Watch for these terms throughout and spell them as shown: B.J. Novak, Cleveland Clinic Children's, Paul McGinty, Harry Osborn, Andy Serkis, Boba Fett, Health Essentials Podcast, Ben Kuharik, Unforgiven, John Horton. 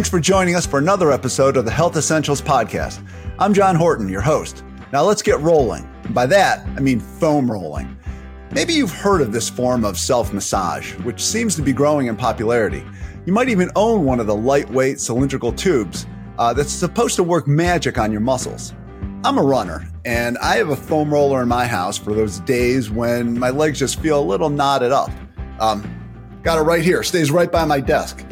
Thanks for joining us for another episode of the Health Essentials Podcast. I'm John Horton, your host. Now let's get rolling. And by that, I mean foam rolling. Maybe you've heard of this form of self-massage, which seems to be growing in popularity. You might even own one of the lightweight cylindrical tubes that's supposed to work magic on your muscles. I'm a runner, and I have a foam roller in my house for those days when my legs just feel a little knotted up. Got it right here, stays right by my desk.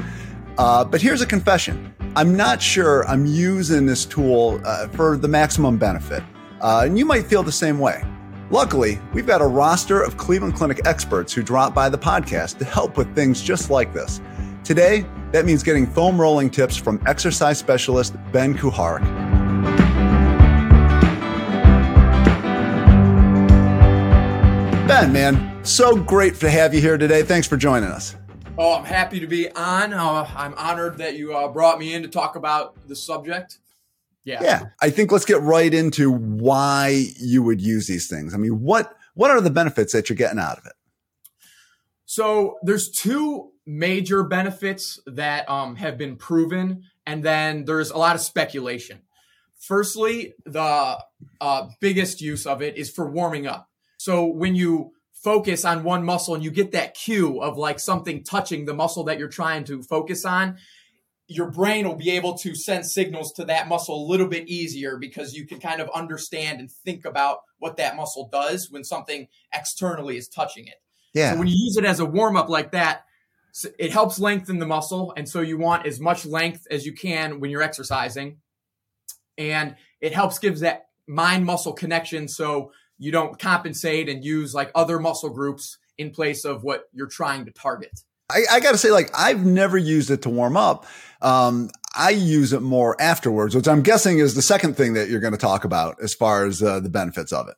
But here's a confession. I'm not sure I'm using this tool for the maximum benefit, and you might feel the same way. Luckily, we've got a roster of Cleveland Clinic experts who drop by the podcast to help with things just like this. Today, that means getting foam rolling tips from exercise specialist Ben Kuharik. Ben, man, so great to have you here today. Thanks for joining us. Oh, I'm happy to be on. I'm honored that you brought me in to talk about the subject. Yeah, I think let's get right into why you would use these things. I mean, what are the benefits that you're getting out of it? So there's two major benefits that have been proven, and then there's a lot of speculation. Firstly, the biggest use of it is for warming up. So when you focus on one muscle and you get that cue of like something touching the muscle that you're trying to focus on, your brain will be able to send signals to that muscle a little bit easier because you can kind of understand and think about what that muscle does when something externally is touching it. Yeah. So when you use it as a warm-up like that, it helps lengthen the muscle. And so you want as much length as you can when you're exercising. And it helps give that mind-muscle connection so you don't compensate and use like other muscle groups in place of what you're trying to target. I got to say, like, I've never used it to warm up. I use it more afterwards, which I'm guessing is the second thing that you're going to talk about as far as the benefits of it.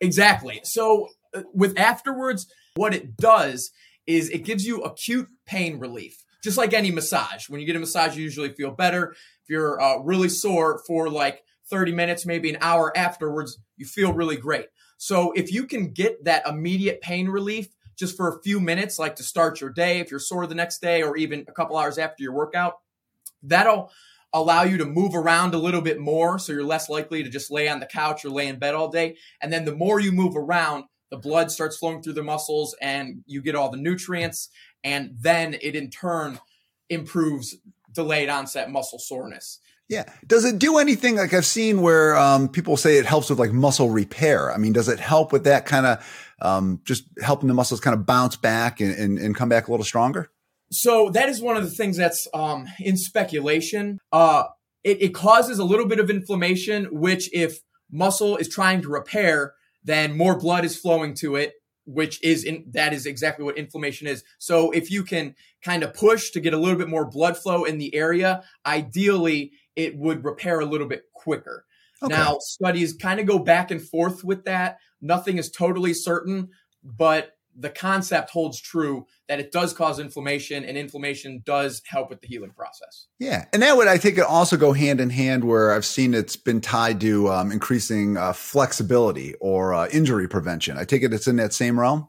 Exactly. So with afterwards, what it does is it gives you acute pain relief, just like any massage. When you get a massage, you usually feel better. If you're really sore for like 30 minutes, maybe an hour afterwards, you feel really great. So if you can get that immediate pain relief, just for a few minutes, like to start your day, if you're sore the next day, or even a couple hours after your workout, that'll allow you to move around a little bit more. So you're less likely to just lay on the couch or lay in bed all day. And then the more you move around, the blood starts flowing through the muscles and you get all the nutrients. And then it in turn improves delayed onset muscle soreness. Yeah. Does it do anything like I've seen where people say it helps with like muscle repair? I mean, does it help with that kind of just helping the muscles kind of bounce back and come back a little stronger? So that is one of the things that's in speculation. It causes a little bit of inflammation, which if muscle is trying to repair, then more blood is flowing to it, which is that is exactly what inflammation is. So if you can kind of push to get a little bit more blood flow in the area, ideally it would repair a little bit quicker. Okay. Now, studies kind of go back and forth with that. Nothing is totally certain, but the concept holds true that it does cause inflammation, and inflammation does help with the healing process. Yeah. And that would, I think, also go hand in hand where I've seen it's been tied to increasing flexibility or injury prevention. I take it it's in that same realm?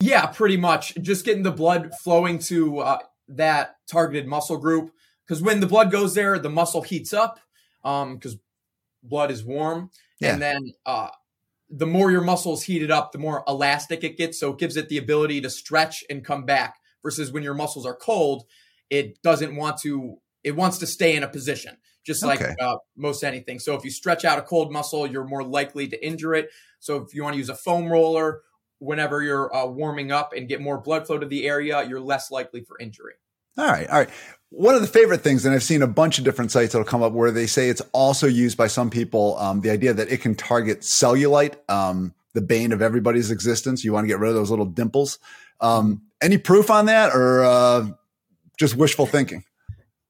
Yeah, pretty much. Just getting the blood flowing to that targeted muscle group. Because when the blood goes there, the muscle heats up because blood is warm. Yeah. And then the more your muscles heated up, the more elastic it gets. So it gives it the ability to stretch and come back versus when your muscles are cold, it doesn't want to, it wants to stay in a position, just like most anything. So if you stretch out a cold muscle, you're more likely to injure it. So if you want to use a foam roller, whenever you're warming up and get more blood flow to the area, you're less likely for injury. All right. One of the favorite things, and I've seen a bunch of different sites that'll come up where they say it's also used by some people, the idea that it can target cellulite, the bane of everybody's existence. You want to get rid of those little dimples. Any proof on that or just wishful thinking?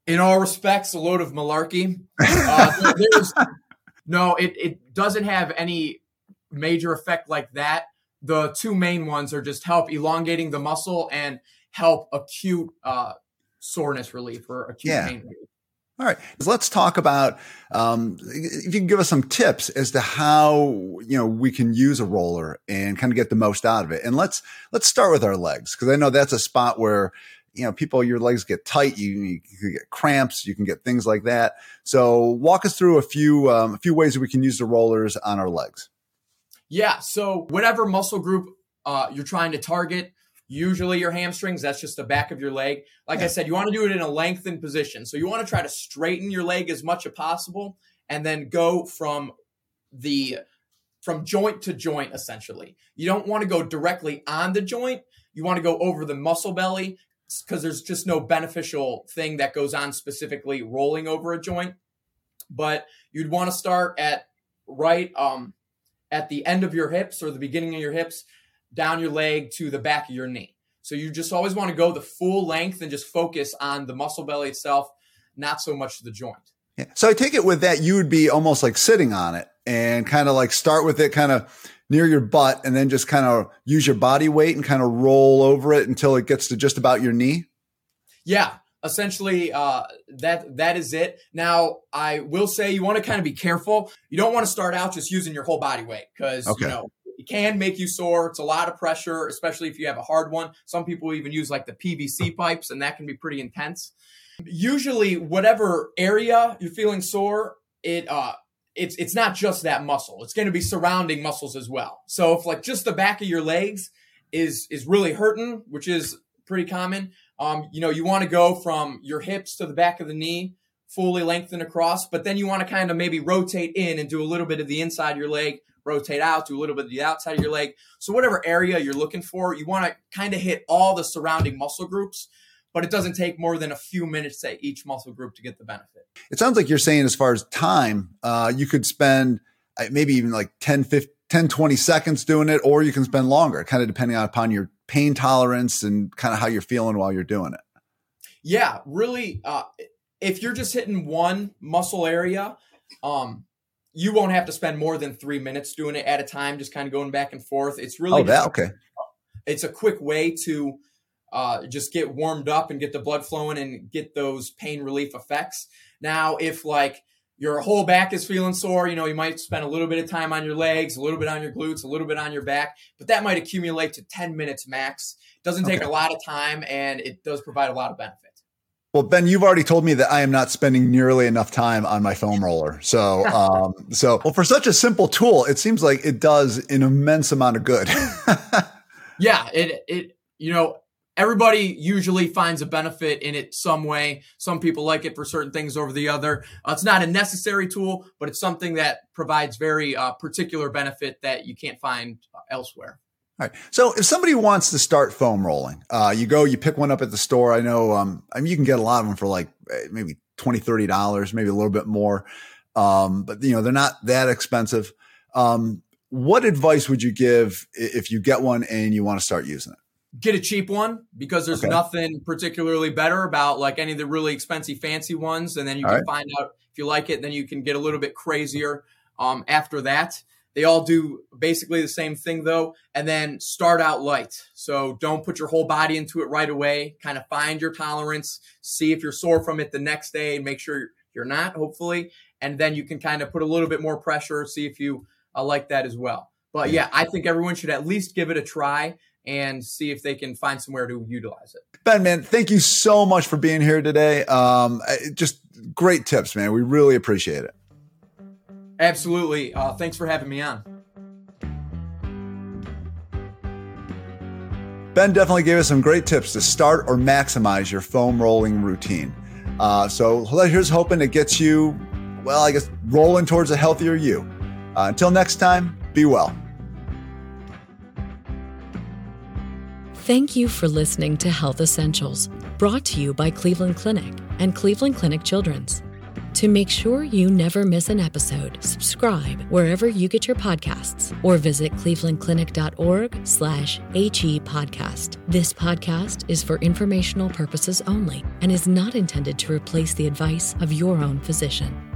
In all respects, a load of malarkey. It doesn't have any major effect like that. The two main ones are just help elongating the muscle and help acute soreness relief or acute pain relief. All right. So let's talk about, if you can give us some tips as to how, we can use a roller and kind of get the most out of it. And let's start with our legs. Cause I know that's a spot where, you know, people, your legs get tight, you can get cramps, you can get things like that. So walk us through a few ways that we can use the rollers on our legs. Yeah. So whatever muscle group you're trying to target, usually your hamstrings, that's just the back of your leg. Like I said, you want to do it in a lengthened position. So you want to try to straighten your leg as much as possible and then go from joint to joint, essentially. You don't want to go directly on the joint. You want to go over the muscle belly because there's just no beneficial thing that goes on specifically rolling over a joint. But you'd want to start at at the end of your hips or the beginning of your hips, down your leg to the back of your knee. So you just always want to go the full length and just focus on the muscle belly itself, not so much the joint. Yeah. So I take it with that, you would be almost like sitting on it and kind of like start with it kind of near your butt and then just kind of use your body weight and kind of roll over it until it gets to just about your knee. Yeah, essentially that is it. Now, I will say you want to kind of be careful. You don't want to start out just using your whole body weight because, okay, you know, it can make you sore. It's a lot of pressure, especially if you have a hard one. Some people even use like the PVC pipes, and that can be pretty intense. Usually, whatever area you're feeling sore, it's not just that muscle. It's going to be surrounding muscles as well. So if like just the back of your legs is really hurting, which is pretty common, you want to go from your hips to the back of the knee, fully lengthened across, but then you want to kind of maybe rotate in and do a little bit of the inside of your leg, rotate out, do a little bit of the outside of your leg. So whatever area you're looking for, you want to kind of hit all the surrounding muscle groups, but it doesn't take more than a few minutes at each muscle group to get the benefit. It sounds like you're saying as far as time, you could spend maybe even like 10, 20 seconds doing it, or you can spend longer, kind of depending upon your pain tolerance and kind of how you're feeling while you're doing it. Yeah, really. If you're just hitting one muscle area, you won't have to spend more than 3 minutes doing it at a time, just kind of going back and forth. It's really it's a quick way to just get warmed up and get the blood flowing and get those pain relief effects. Now, if like your whole back is feeling sore, you know, you might spend a little bit of time on your legs, a little bit on your glutes, a little bit on your back, but that might accumulate to 10 minutes max. It doesn't take a lot of time, and it does provide a lot of benefit. Well, Ben, you've already told me that I am not spending nearly enough time on my foam roller. So, well, for such a simple tool, it seems like it does an immense amount of good. Yeah. Everybody usually finds a benefit in it some way. Some people like it for certain things over the other. It's not a necessary tool, but it's something that provides very particular benefit that you can't find elsewhere. All right. So if somebody wants to start foam rolling, you pick one up at the store. I know, you can get a lot of them for like maybe $20, $30, maybe a little bit more. But you know, they're not that expensive. What advice would you give if you get one and you want to start using it? Get a cheap one, because there's nothing particularly better about like any of the really expensive, fancy ones. And then you can find out if you like it, and then you can get a little bit crazier after that. They all do basically the same thing though. And then start out light. So don't put your whole body into it right away. Kind of find your tolerance, see if you're sore from it the next day, and make sure you're not, hopefully. And then you can kind of put a little bit more pressure, see if you like that as well. But yeah, I think everyone should at least give it a try and see if they can find somewhere to utilize it. Ben, man, thank you so much for being here today. Just great tips, man. We really appreciate it. Absolutely. Thanks for having me on. Ben definitely gave us some great tips to start or maximize your foam rolling routine. So here's hoping it gets you, well, I guess, rolling towards a healthier you. Until next time, be well. Thank you for listening to Health Essentials, brought to you by Cleveland Clinic and Cleveland Clinic Children's. To make sure you never miss an episode, subscribe wherever you get your podcasts or visit clevelandclinic.org/HE podcast. This podcast is for informational purposes only and is not intended to replace the advice of your own physician.